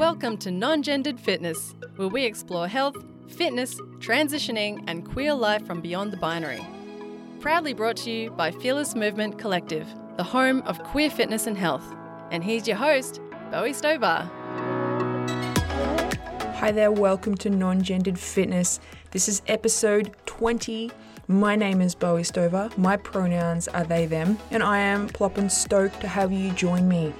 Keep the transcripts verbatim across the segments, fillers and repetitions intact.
Welcome to Non-Gendered Fitness, where we explore health, fitness, transitioning and queer life from beyond the binary. Proudly brought to you by Fearless Movement Collective, the home of queer fitness and health. And here's your host, Bowie Stover. Hi there, welcome to Non-Gendered Fitness. This is episode twenty. My name is Bowie Stover, my pronouns are they, them, and I am ploppin' stoked to have you join me.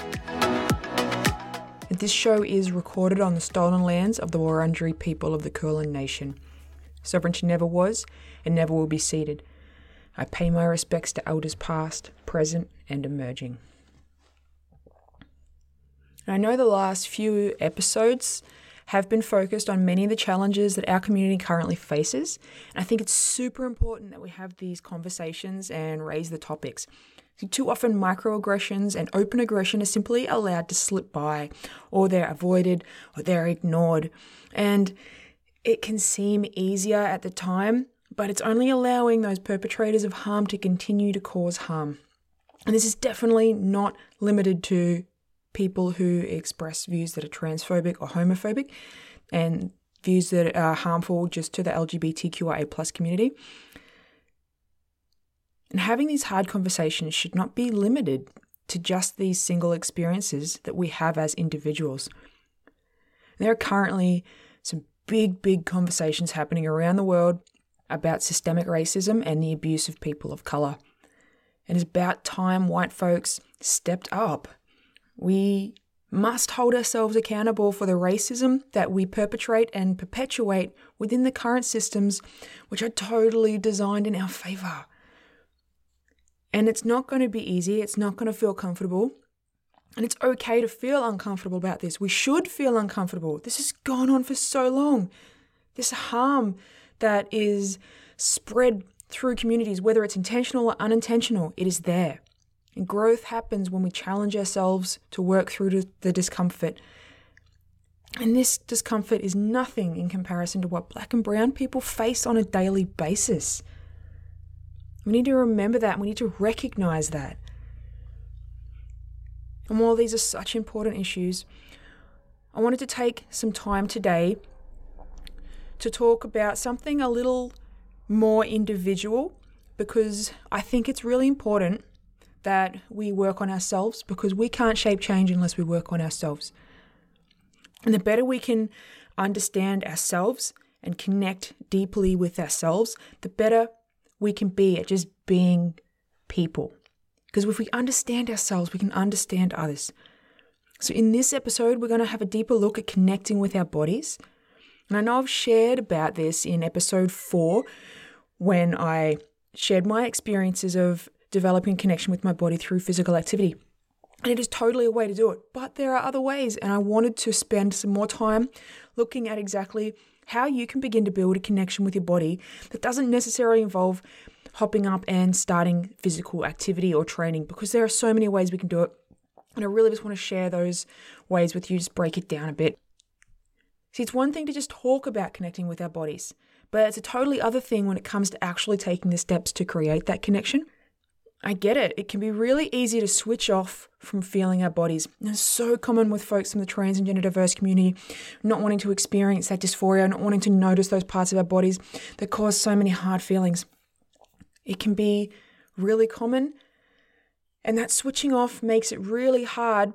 This show is recorded on the stolen lands of the Wurundjeri people of the Kulin Nation. Sovereignty never was and never will be ceded. I pay my respects to elders past, present and emerging. And I know the last few episodes have been focused on many of the challenges that our community currently faces, and I think it's super important that we have these conversations and raise the topics. Too often microaggressions and open aggression are simply allowed to slip by, or they're avoided, or they're ignored. And it can seem easier at the time, but it's only allowing those perpetrators of harm to continue to cause harm. And this is definitely not limited to people who express views that are transphobic or homophobic, and views that are harmful just to the L G B T Q I A plus community. And having these hard conversations should not be limited to just these single experiences that we have as individuals. There are currently some big, big conversations happening around the world about systemic racism and the abuse of people of colour. It is about time white folks stepped up. We must hold ourselves accountable for the racism that we perpetrate and perpetuate within the current systems, which are totally designed in our favour. And it's not going to be easy, it's not going to feel comfortable, and it's okay to feel uncomfortable about this. We should feel uncomfortable. This has gone on for so long. This harm that is spread through communities, whether it's intentional or unintentional, it is there. And growth happens when we challenge ourselves to work through the discomfort. And this discomfort is nothing in comparison to what Black and brown people face on a daily basis. We need to remember that, and we need to recognise that. And while these are such important issues, I wanted to take some time today to talk about something a little more individual, because I think it's really important that we work on ourselves, because we can't shape change unless we work on ourselves. And the better we can understand ourselves and connect deeply with ourselves, the better we can be at just being people. Because if we understand ourselves, we can understand others. So in this episode, we're going to have a deeper look at connecting with our bodies. And I know I've shared about this in episode four, when I shared my experiences of developing connection with my body through physical activity. And it is totally a way to do it, but there are other ways. And I wanted to spend some more time looking at exactly how you can begin to build a connection with your body that doesn't necessarily involve hopping up and starting physical activity or training, because there are so many ways we can do it. And I really just want to share those ways with you, just break it down a bit. See, it's one thing to just talk about connecting with our bodies, but it's a totally other thing when it comes to actually taking the steps to create that connection. I get it. It can be really easy to switch off from feeling our bodies. And it's so common with folks from the trans and gender diverse community, not wanting to experience that dysphoria, not wanting to notice those parts of our bodies that cause so many hard feelings. It can be really common. And that switching off makes it really hard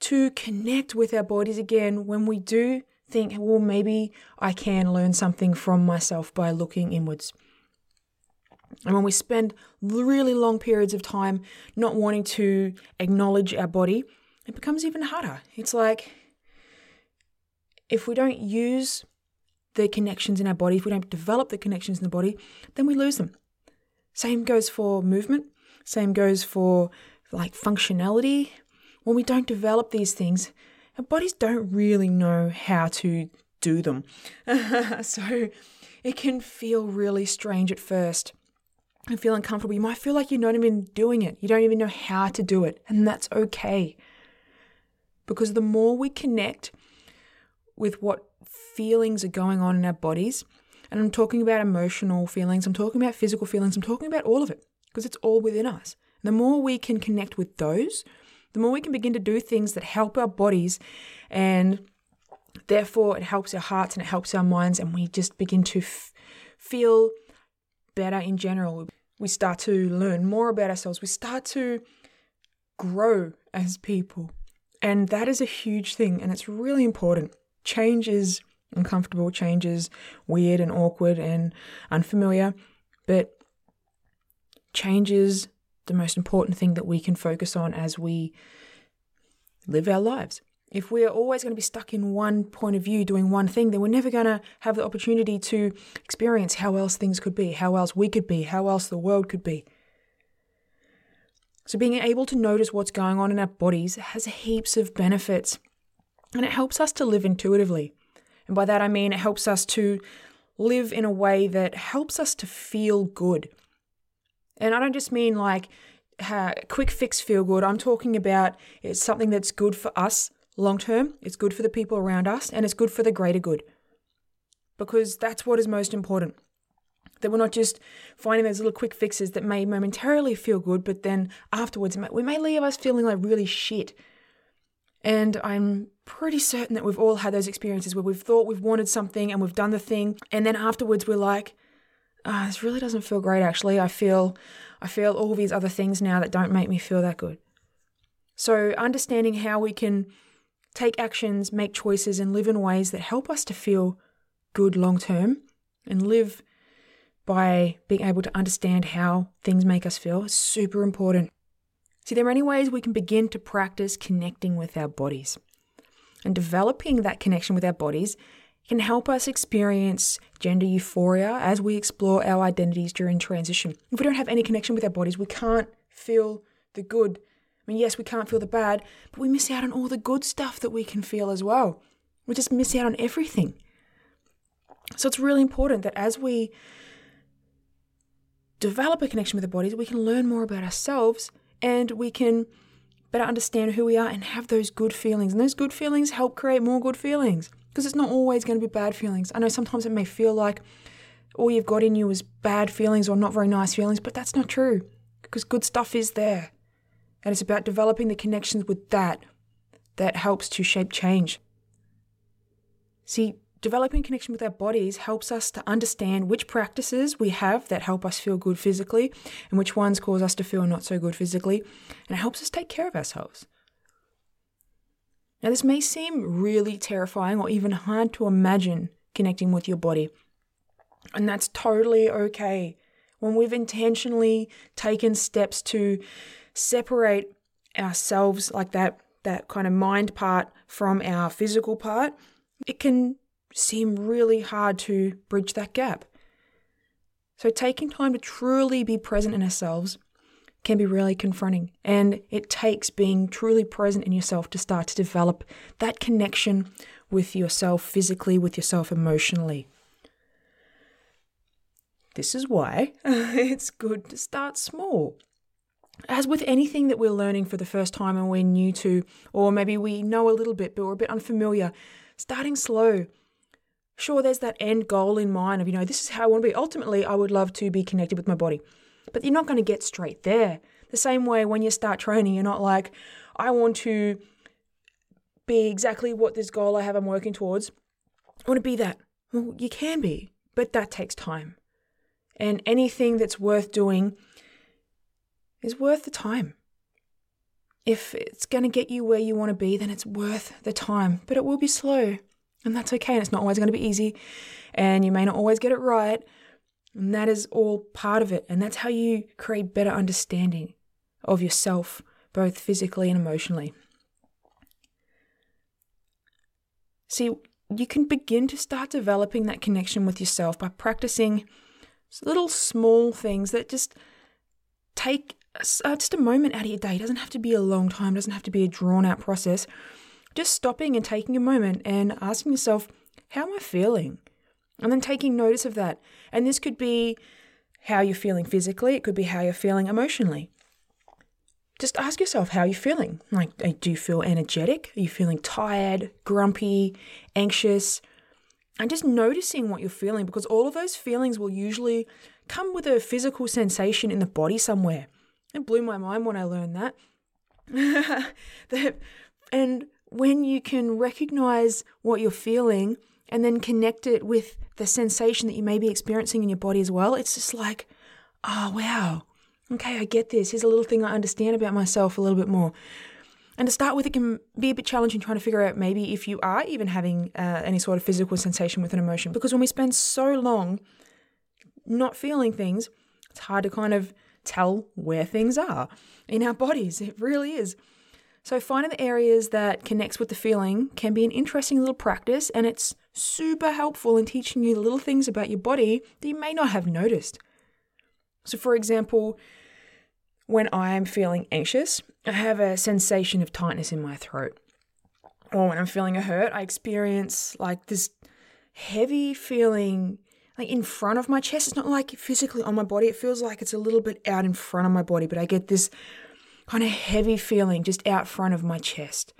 to connect with our bodies again when we do think, well, maybe I can learn something from myself by looking inwards. And when we spend really long periods of time not wanting to acknowledge our body, it becomes even harder. It's like if we don't use the connections in our body, if we don't develop the connections in the body, then we lose them. Same goes for movement. Same goes for like functionality. When we don't develop these things, our bodies don't really know how to do them. So it can feel really strange at first. And feel uncomfortable. You might feel like you're not even doing it. You don't even know how to do it. And that's okay. Because the more we connect with what feelings are going on in our bodies, and I'm talking about emotional feelings, I'm talking about physical feelings, I'm talking about all of it, because it's all within us. And the more we can connect with those, the more we can begin to do things that help our bodies and Therefore, it helps our hearts and it helps our minds, and we just begin to f- feel better in general. We start to learn more about ourselves. We start to grow as people. And that is a huge thing, and it's really important. Change is uncomfortable, change is weird and awkward and unfamiliar, but change is the most important thing that we can focus on as we live our lives. If we're always going to be stuck in one point of view doing one thing, then we're never going to have the opportunity to experience how else things could be, how else we could be, how else the world could be. So being able to notice what's going on in our bodies has heaps of benefits, and it helps us to live intuitively. And by that I mean it helps us to live in a way that helps us to feel good. And I don't just mean like uh, quick fix feel good. I'm talking about it's something that's good for us long term, it's good for the people around us, and it's good for the greater good. Because that's what is most important. That we're not just finding those little quick fixes that may momentarily feel good, but then afterwards we may leave us feeling like really shit. And I'm pretty certain that we've all had those experiences where we've thought we've wanted something and we've done the thing, and then afterwards we're like, oh, this really doesn't feel great actually. I feel I feel all these other things now that don't make me feel that good. So understanding how we can take actions, make choices, and live in ways that help us to feel good long term, and live by being able to understand how things make us feel is super important. See, there are many ways we can begin to practice connecting with our bodies. And developing that connection with our bodies can help us experience gender euphoria as we explore our identities during transition. If we don't have any connection with our bodies, we can't feel the good. I mean, yes, we can't feel the bad, but we miss out on all the good stuff that we can feel as well. We just miss out on everything. So it's really important that as we develop a connection with our bodies, we can learn more about ourselves, and we can better understand who we are and have those good feelings. And those good feelings help create more good feelings, because it's not always going to be bad feelings. I know sometimes it may feel like all you've got in you is bad feelings or not very nice feelings, but that's not true, because good stuff is there. And it's about developing the connections with that that helps to shape change. See, developing connection with our bodies helps us to understand which practices we have that help us feel good physically and which ones cause us to feel not so good physically, and it helps us take care of ourselves. Now, this may seem really terrifying or even hard to imagine, connecting with your body, and that's totally okay. When we've intentionally taken steps to separate ourselves like that, that kind of mind part from our physical part, it can seem really hard to bridge that gap. So taking time to truly be present in ourselves can be really confronting, and it takes being truly present in yourself to start to develop that connection with yourself physically, with yourself emotionally. This is why it's good to start small. As with anything that we're learning for the first time and we're new to, or maybe we know a little bit but we're a bit unfamiliar, starting slow. Sure, there's that end goal in mind of, you know, this is how I want to be. Ultimately, I would love to be connected with my body. But you're not going to get straight there. The same way when you start training, you're not like, I want to be exactly what this goal I have I'm working towards. I want to be that. Well, you can be, but that takes time. And anything that's worth doing is worth the time. If it's going to get you where you want to be, then it's worth the time. But it will be slow. And that's okay, and it's not always going to be easy, and you may not always get it right, and that is all part of it, and that's how you create better understanding of yourself, both physically and emotionally. See, you can begin to start developing that connection with yourself by practicing little small things that just take just a moment out of your day. It doesn't have to be a long time, it doesn't have to be a drawn-out process. Just stopping and taking a moment and asking yourself, how am I feeling? And then taking notice of that. And this could be how you're feeling physically. It could be how you're feeling emotionally. Just ask yourself how you're feeling. Like, do you feel energetic? Are you feeling tired, grumpy, anxious? And just noticing what you're feeling, because all of those feelings will usually come with a physical sensation in the body somewhere. It blew my mind when I learned that. that and when you can recognize what you're feeling and then connect it with the sensation that you may be experiencing in your body as well, it's just like, oh, wow, okay, I get this. Here's a little thing I understand about myself a little bit more. And to start with, it can be a bit challenging trying to figure out maybe if you are even having uh, any sort of physical sensation with an emotion, because when we spend so long not feeling things, it's hard to kind of tell where things are in our bodies. It really is. So finding the areas that connects with the feeling can be an interesting little practice, and it's super helpful in teaching you little things about your body that you may not have noticed. So for example, when I am feeling anxious, I have a sensation of tightness in my throat. Or when I'm feeling a hurt, I experience like this heavy feeling like in front of my chest. It's not like physically on my body. It feels like it's a little bit out in front of my body, but I get this kind of heavy feeling just out front of my chest.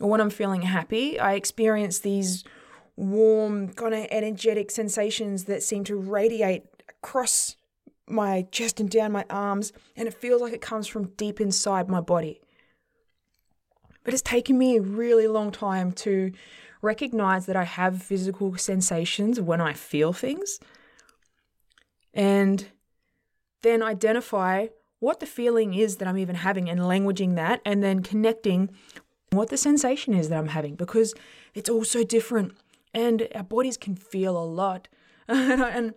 Or when I'm feeling happy, I experience these warm, kind of energetic sensations that seem to radiate across my chest and down my arms, and it feels like it comes from deep inside my body. But it's taken me a really long time to recognize that I have physical sensations when I feel things, and then identify what the feeling is that I'm even having and languaging that, and then connecting what the sensation is that I'm having, because it's all so different and our bodies can feel a lot. and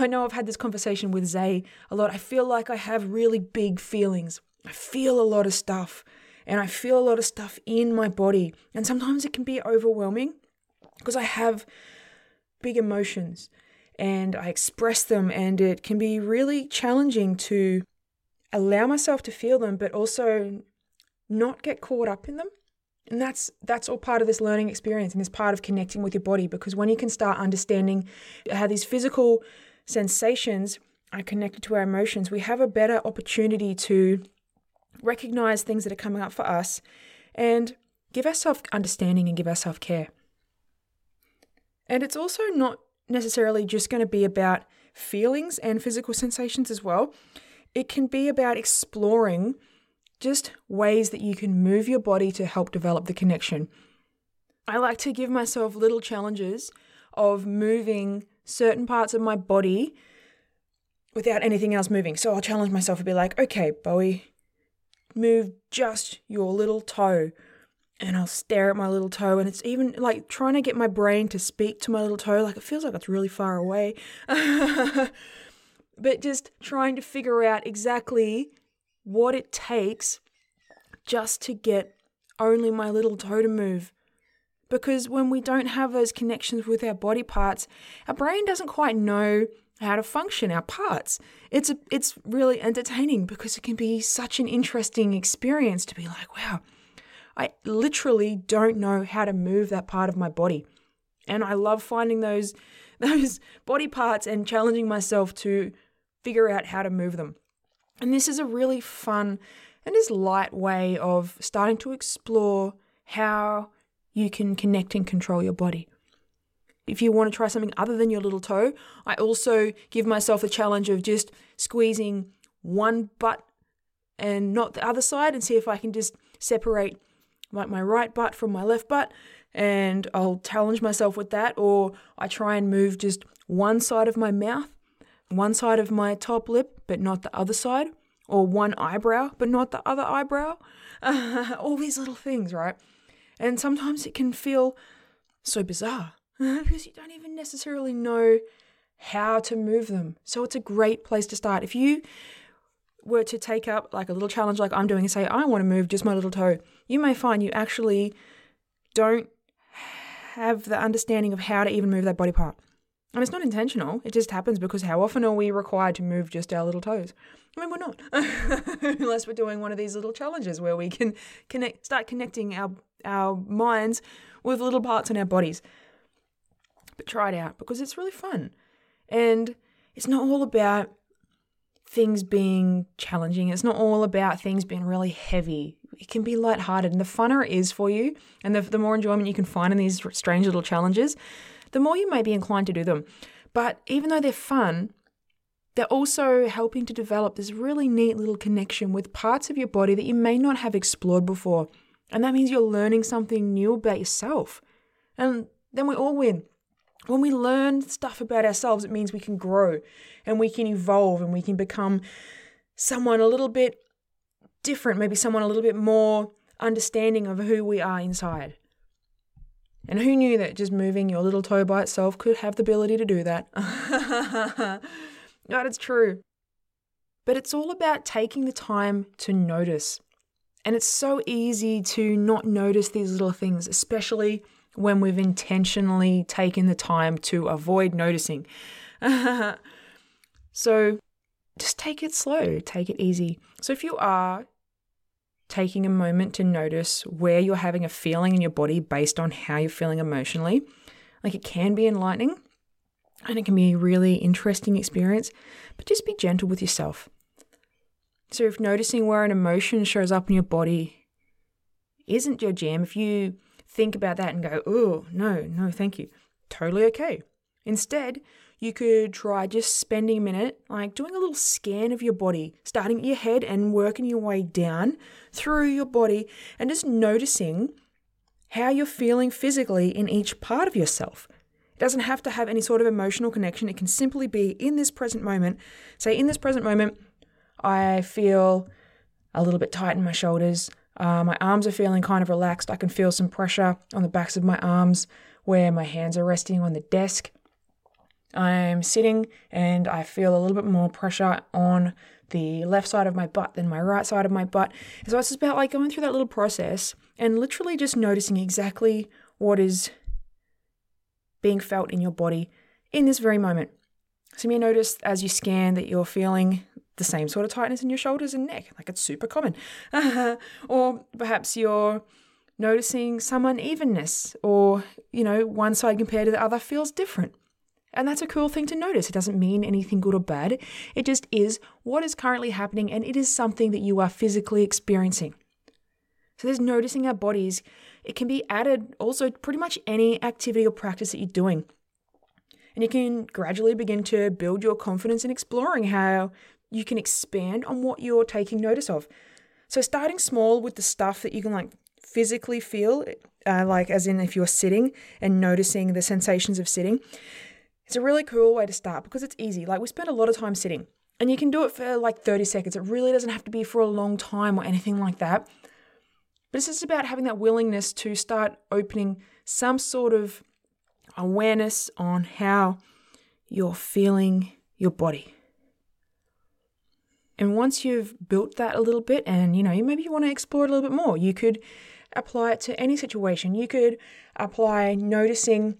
I know I've had this conversation with Zay a lot. I feel like I have really big feelings. I feel a lot of stuff, and I feel a lot of stuff in my body. And sometimes it can be overwhelming because I have big emotions and I express them, and it can be really challenging to allow myself to feel them, but also not get caught up in them. And that's that's all part of this learning experience and this part of connecting with your body, because when you can start understanding how these physical sensations are connected to our emotions, we have a better opportunity to recognize things that are coming up for us and give ourselves understanding and give ourselves care. And it's also not necessarily just going to be about feelings and physical sensations as well. It can be about exploring just ways that you can move your body to help develop the connection. I like to give myself little challenges of moving certain parts of my body without anything else moving. So I'll challenge myself and be like, okay, Bowie, move just your little toe. And I'll stare at my little toe. And it's even like trying to get my brain to speak to my little toe. Like it feels like it's really far away. But just trying to figure out exactly what it takes just to get only my little toe to move. Because when we don't have those connections with our body parts, our brain doesn't quite know how to function our parts. It's a, it's really entertaining, because it can be such an interesting experience to be like, wow, I literally don't know how to move that part of my body. And I love finding those, those body parts and challenging myself to figure out how to move them. And this is a really fun and just light way of starting to explore how you can connect and control your body. If you want to try something other than your little toe, I also give myself the challenge of just squeezing one butt and not the other side, and see if I can just separate like my right butt from my left butt, and I'll challenge myself with that. Or I try and move just one side of my mouth, one side of my top lip, but not the other side, or one eyebrow, but not the other eyebrow. Uh, all these little things, right? And sometimes it can feel so bizarre because you don't even necessarily know how to move them. So it's a great place to start. If you were to take up like a little challenge like I'm doing and say, I want to move just my little toe, you may find you actually don't have the understanding of how to even move that body part. And it's not intentional. It just happens because how often are we required to move just our little toes? I mean, we're not. Unless we're doing one of these little challenges where we can connect, start connecting our, our minds with little parts in our bodies. But try it out, because it's really fun. And it's not all about things being challenging. It's not all about things being really heavy. It can be lighthearted. And the funner it is for you, and the, the more enjoyment you can find in these strange little challenges, the more you may be inclined to do them. But even though they're fun, they're also helping to develop this really neat little connection with parts of your body that you may not have explored before. And that means you're learning something new about yourself. And then we all win. When we learn stuff about ourselves, it means we can grow and we can evolve and we can become someone a little bit different, maybe someone a little bit more understanding of who we are inside. And who knew that just moving your little toe by itself could have the ability to do that? God, it's true. But it's all about taking the time to notice. And it's so easy to not notice these little things, especially when we've intentionally taken the time to avoid noticing. So just take it slow, take it easy. So if you are taking a moment to notice where you're having a feeling in your body based on how you're feeling emotionally, like it can be enlightening and it can be a really interesting experience, but just be gentle with yourself. So if noticing where an emotion shows up in your body isn't your jam, if you think about that and go, oh, no, no, thank you, totally okay. Instead, you could try just spending a minute, like doing a little scan of your body, starting at your head and working your way down through your body and just noticing how you're feeling physically in each part of yourself. It doesn't have to have any sort of emotional connection. It can simply be in this present moment. Say, in this present moment, I feel a little bit tight in my shoulders. Uh, my arms are feeling kind of relaxed. I can feel some pressure on the backs of my arms where my hands are resting on the desk. I'm sitting and I feel a little bit more pressure on the left side of my butt than my right side of my butt. So it's about like going through that little process and literally just noticing exactly what is being felt in your body in this very moment. So you may notice as you scan that you're feeling the same sort of tightness in your shoulders and neck, like it's super common. Or perhaps you're noticing some unevenness or, you know, one side compared to the other feels different. And that's a cool thing to notice. It doesn't mean anything good or bad. It just is what is currently happening, and it is something that you are physically experiencing. So there's noticing our bodies. It can be added also to pretty much any activity or practice that you're doing. And you can gradually begin to build your confidence in exploring how you can expand on what you're taking notice of. So starting small with the stuff that you can like physically feel, uh, like as in if you're sitting and noticing the sensations of sitting. It's a really cool way to start because it's easy. Like we spend a lot of time sitting and you can do it for like thirty seconds. It really doesn't have to be for a long time or anything like that. But it's just about having that willingness to start opening some sort of awareness on how you're feeling your body. And once you've built that a little bit and, you know, maybe you want to explore it a little bit more, you could apply it to any situation. You could apply noticing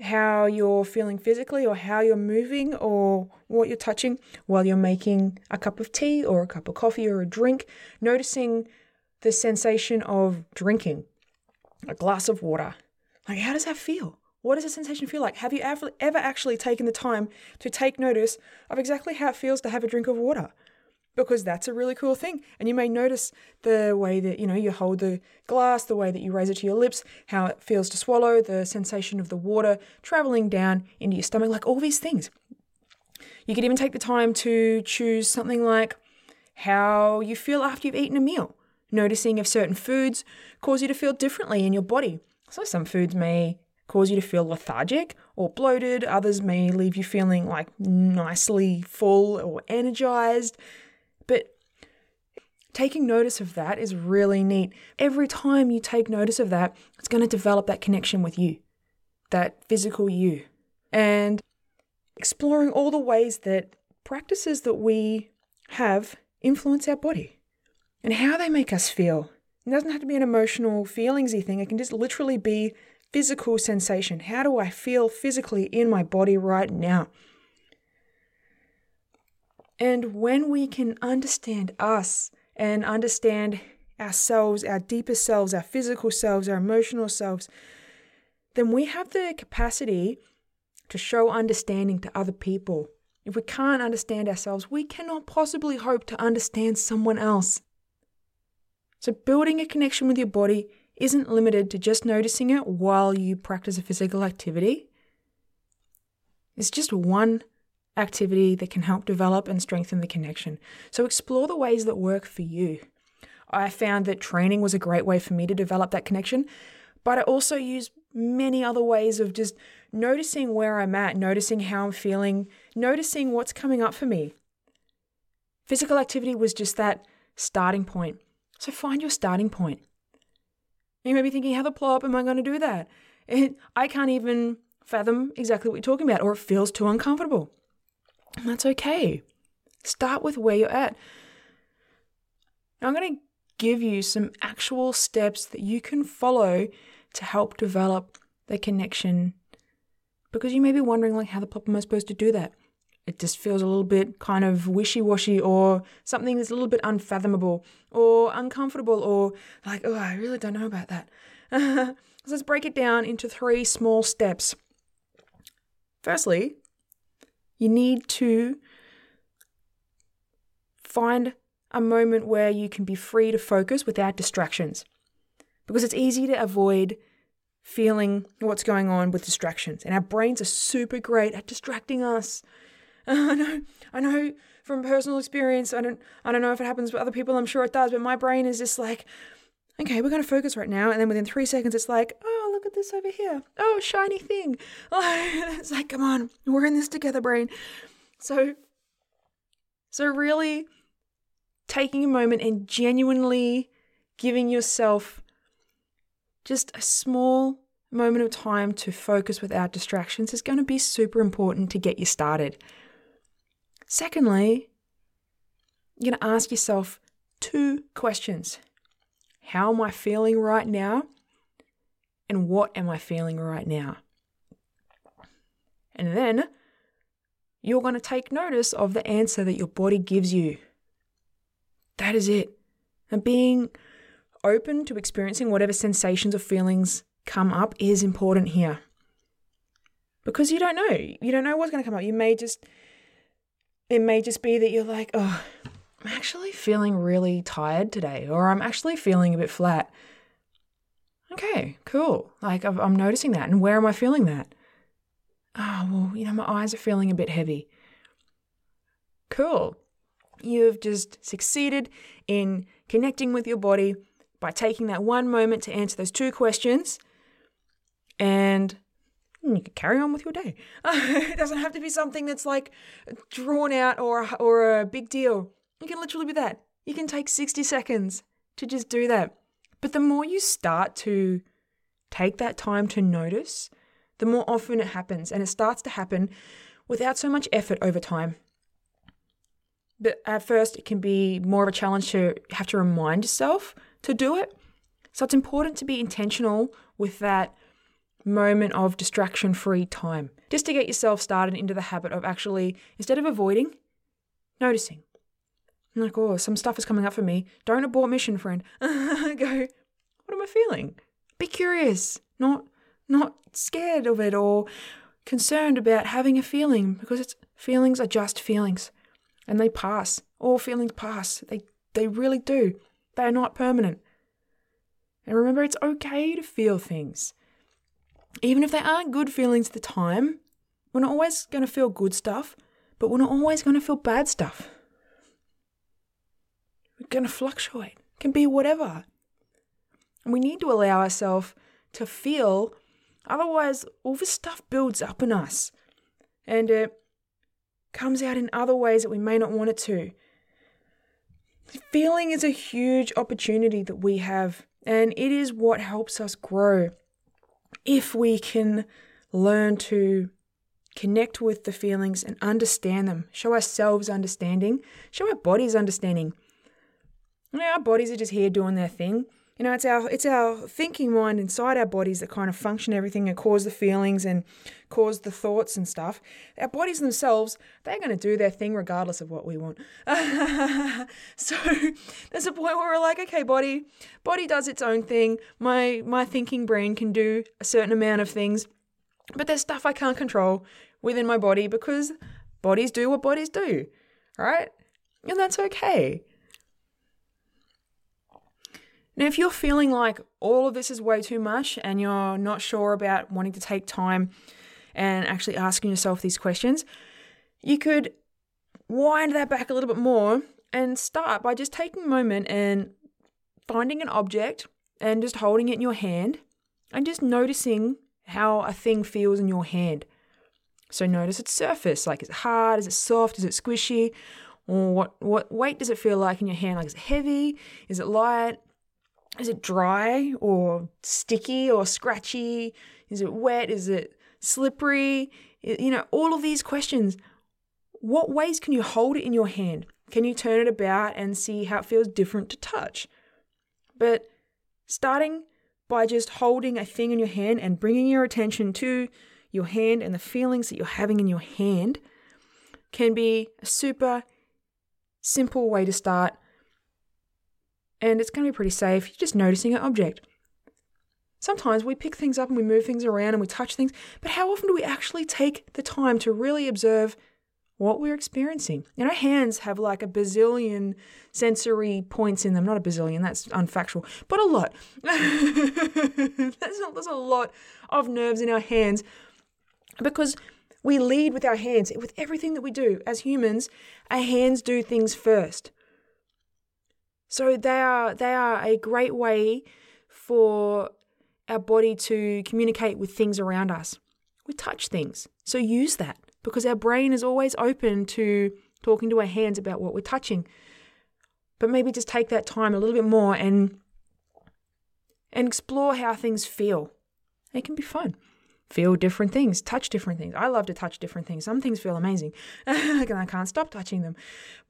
how you're feeling physically or how you're moving or what you're touching while you're making a cup of tea or a cup of coffee or a drink, noticing the sensation of drinking a glass of water. Like, how does that feel? What does the sensation feel like? Have you ever, ever actually taken the time to take notice of exactly how it feels to have a drink of water? Because that's a really cool thing. And you may notice the way that, you know, you hold the glass, the way that you raise it to your lips, how it feels to swallow, the sensation of the water traveling down into your stomach, like all these things. You could even take the time to choose something like how you feel after you've eaten a meal, noticing if certain foods cause you to feel differently in your body. So some foods may cause you to feel lethargic or bloated. Others may leave you feeling like nicely full or energized. But taking notice of that is really neat. Every time you take notice of that, it's going to develop that connection with you, that physical you. And exploring all the ways that practices that we have influence our body and how they make us feel. It doesn't have to be an emotional feelingsy thing. It can just literally be physical sensation. How do I feel physically in my body right now? And when we can understand us and understand ourselves, our deeper selves, our physical selves, our emotional selves, then we have the capacity to show understanding to other people. If we can't understand ourselves, we cannot possibly hope to understand someone else. So building a connection with your body isn't limited to just noticing it while you practice a physical activity. It's just one activity that can help develop and strengthen the connection. So explore the ways that work for you. I found that training was a great way for me to develop that connection, but I also use many other ways of just noticing where I'm at, noticing how I'm feeling, noticing what's coming up for me. Physical activity was just that starting point. So find your starting point. You may be thinking, how the plop am I going to do that? It, I can't even fathom exactly what you're talking about, or it feels too uncomfortable. And that's okay. Start with where you're at. Now, I'm going to give you some actual steps that you can follow to help develop the connection, because you may be wondering, like, how the plop am I supposed to do that? It just feels a little bit kind of wishy-washy, or something that's a little bit unfathomable or uncomfortable, or like, oh, I really don't know about that. So let's break it down into three small steps. Firstly, you need to find a moment where you can be free to focus without distractions, because it's easy to avoid feeling what's going on with distractions. And our brains are super great at distracting us. I know, I know from personal experience. I don't, I don't know if it happens with other people. I'm sure it does, but my brain is just like, okay, we're going to focus right now. And then within three seconds, it's like, oh, look at this over here. Oh, shiny thing. Oh, it's like, come on, we're in this together, brain. So, so really taking a moment and genuinely giving yourself just a small moment of time to focus without distractions is going to be super important to get you started. Secondly, you're going to ask yourself two questions. How am I feeling right now? And what am I feeling right now? And then you're going to take notice of the answer that your body gives you. That is it. And being open to experiencing whatever sensations or feelings come up is important here, because you don't know. You don't know what's going to come up. You may just, it may just be that you're like, oh, I'm actually feeling really tired today, or I'm actually feeling a bit flat. Okay, cool. Like I've, I'm noticing that. And where am I feeling that? Oh, well, you know, my eyes are feeling a bit heavy. Cool. You've just succeeded in connecting with your body by taking that one moment to answer those two questions, and you can carry on with your day. It doesn't have to be something that's like drawn out or or a big deal. You can literally be that. You can take sixty seconds to just do that. But the more you start to take that time to notice, the more often it happens, and it starts to happen without so much effort over time. But at first, it can be more of a challenge to have to remind yourself to do it. So it's important to be intentional with that moment of distraction-free time, just to get yourself started into the habit of actually, instead of avoiding, noticing. I'm like, oh, some stuff is coming up for me. Don't abort mission, friend. Go, what am I feeling? Be curious, not not scared of it or concerned about having a feeling, because it's feelings are just feelings, and they pass. All feelings pass. They they really do. They are not permanent. And remember, it's okay to feel things. Even if they aren't good feelings at the time, we're not always going to feel good stuff, but we're not always going to feel bad stuff. We're going to fluctuate. It can be whatever. And we need to allow ourselves to feel, otherwise all this stuff builds up in us. And it comes out in other ways that we may not want it to. Feeling is a huge opportunity that we have, and it is what helps us grow. If we can learn to connect with the feelings and understand them, show ourselves understanding, show our bodies understanding. You know, our bodies are just here doing their thing. You know, it's our it's our thinking mind inside our bodies that kind of function everything and cause the feelings and cause the thoughts and stuff. Our bodies themselves, they're going to do their thing regardless of what we want. So there's a point where we're like, okay, body, body does its own thing. My my thinking brain can do a certain amount of things, but there's stuff I can't control within my body, because bodies do what bodies do, right? And that's okay. Now, if you're feeling like all of this is way too much and you're not sure about wanting to take time and actually asking yourself these questions, you could wind that back a little bit more and start by just taking a moment and finding an object and just holding it in your hand and just noticing how a thing feels in your hand. So notice its surface, like is it hard, is it soft, is it squishy, or what, what weight does it feel like in your hand? Like is it heavy, is it light, is it dry or sticky or scratchy, is it wet, is it slippery? You know, all of these questions. What ways can you hold it in your hand? Can you turn it about and see how it feels different to touch? But starting by just holding a thing in your hand and bringing your attention to your hand and the feelings that you're having in your hand can be a super simple way to start. And it's going to be pretty safe. You're just noticing an object. Sometimes we pick things up and we move things around and we touch things, but how often do we actually take the time to really observe what we're experiencing? You know, hands have like a bazillion sensory points in them. Not a bazillion, that's unfactual, but a lot. There's a, there's a lot of nerves in our hands because we lead with our hands. With everything that we do as humans, our hands do things first. So they are they are a great way for our body to communicate with things around us. We touch things. So use that because our brain is always open to talking to our hands about what we're touching. But maybe just take that time a little bit more and and explore how things feel. It can be fun. Feel different things, touch different things. I love to touch different things. Some things feel amazing and I can't stop touching them.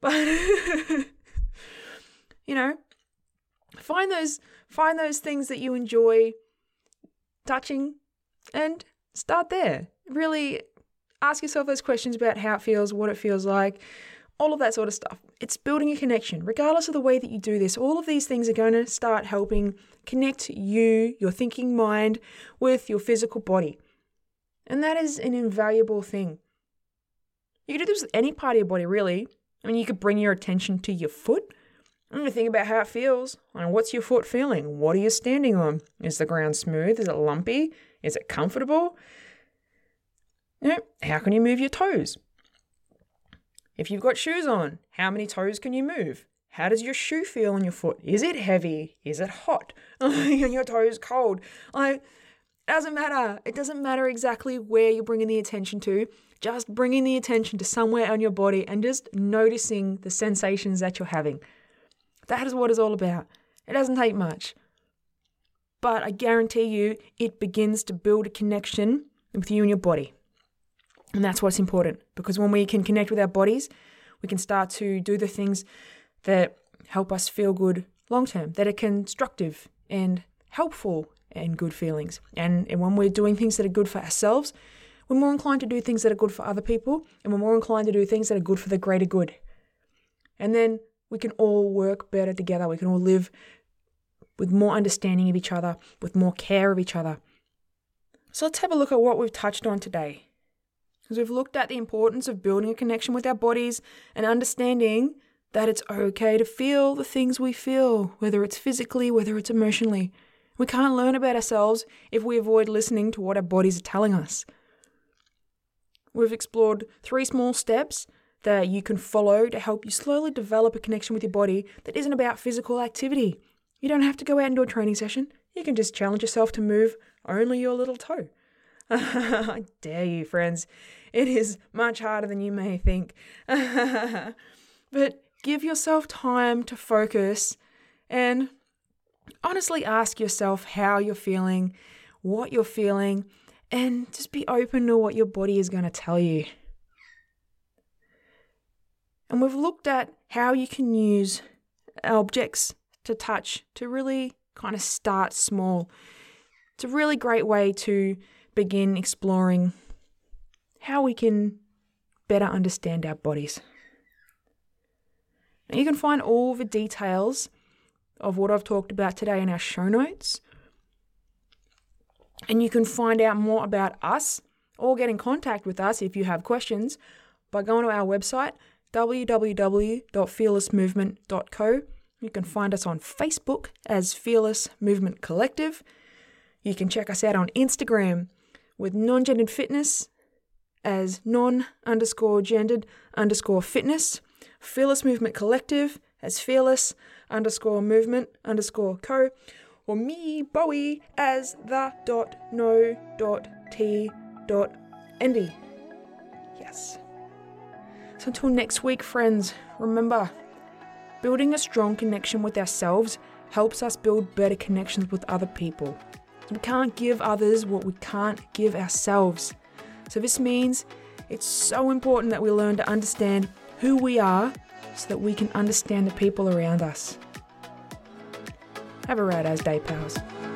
But you know, find those find those things that you enjoy touching and start there. Really ask yourself those questions about how it feels, what it feels like, all of that sort of stuff. It's building a connection. Regardless of the way that you do this, all of these things are going to start helping connect you, your thinking mind, with your physical body. And that is an invaluable thing. You can do this with any part of your body, really. I mean, you could bring your attention to your foot. I'm going to think about how it feels. And what's your foot feeling? What are you standing on? Is the ground smooth? Is it lumpy? Is it comfortable? You know, how can you move your toes? If you've got shoes on, how many toes can you move? How does your shoe feel on your foot? Is it heavy? Is it hot? Your toes cold? Like, it doesn't matter. It doesn't matter exactly where you're bringing the attention to. Just bringing the attention to somewhere on your body and just noticing the sensations that you're having. That is what it's all about. It doesn't take much. But I guarantee you, it begins to build a connection with you and your body. And that's what's important. Because when we can connect with our bodies, we can start to do the things that help us feel good long term, that are constructive and helpful and good feelings. And, and when we're doing things that are good for ourselves, we're more inclined to do things that are good for other people. And we're more inclined to do things that are good for the greater good. And then we can all work better together. We can all live with more understanding of each other, with more care of each other. So let's have a look at what we've touched on today. Because we've looked at the importance of building a connection with our bodies and understanding that it's okay to feel the things we feel, whether it's physically, whether it's emotionally. We can't learn about ourselves if we avoid listening to what our bodies are telling us. We've explored three small steps that you can follow to help you slowly develop a connection with your body that isn't about physical activity. You don't have to go out and do a training session. You can just challenge yourself to move only your little toe. I dare you, friends. It is much harder than you may think. But give yourself time to focus and honestly ask yourself how you're feeling, what you're feeling, and just be open to what your body is going to tell you. And we've looked at how you can use objects to touch to really kind of start small. It's a really great way to begin exploring how we can better understand our bodies. And you can find all the details of what I've talked about today in our show notes. And you can find out more about us or get in contact with us if you have questions by going to our website, w w w dot fearless movement dot co. You can find us on Facebook as Fearless Movement Collective. You can check us out on Instagram with Non-Gendered Fitness as non underscore gendered underscore fitness. Fearless Movement Collective as fearless underscore movement underscore co, or me, Bowie, as the dot no dot t dot endy. Yes. So until next week, friends, remember, building a strong connection with ourselves helps us build better connections with other people. We can't give others what we can't give ourselves. So this means it's so important that we learn to understand who we are so that we can understand the people around us. Have a rad-ass day, pals.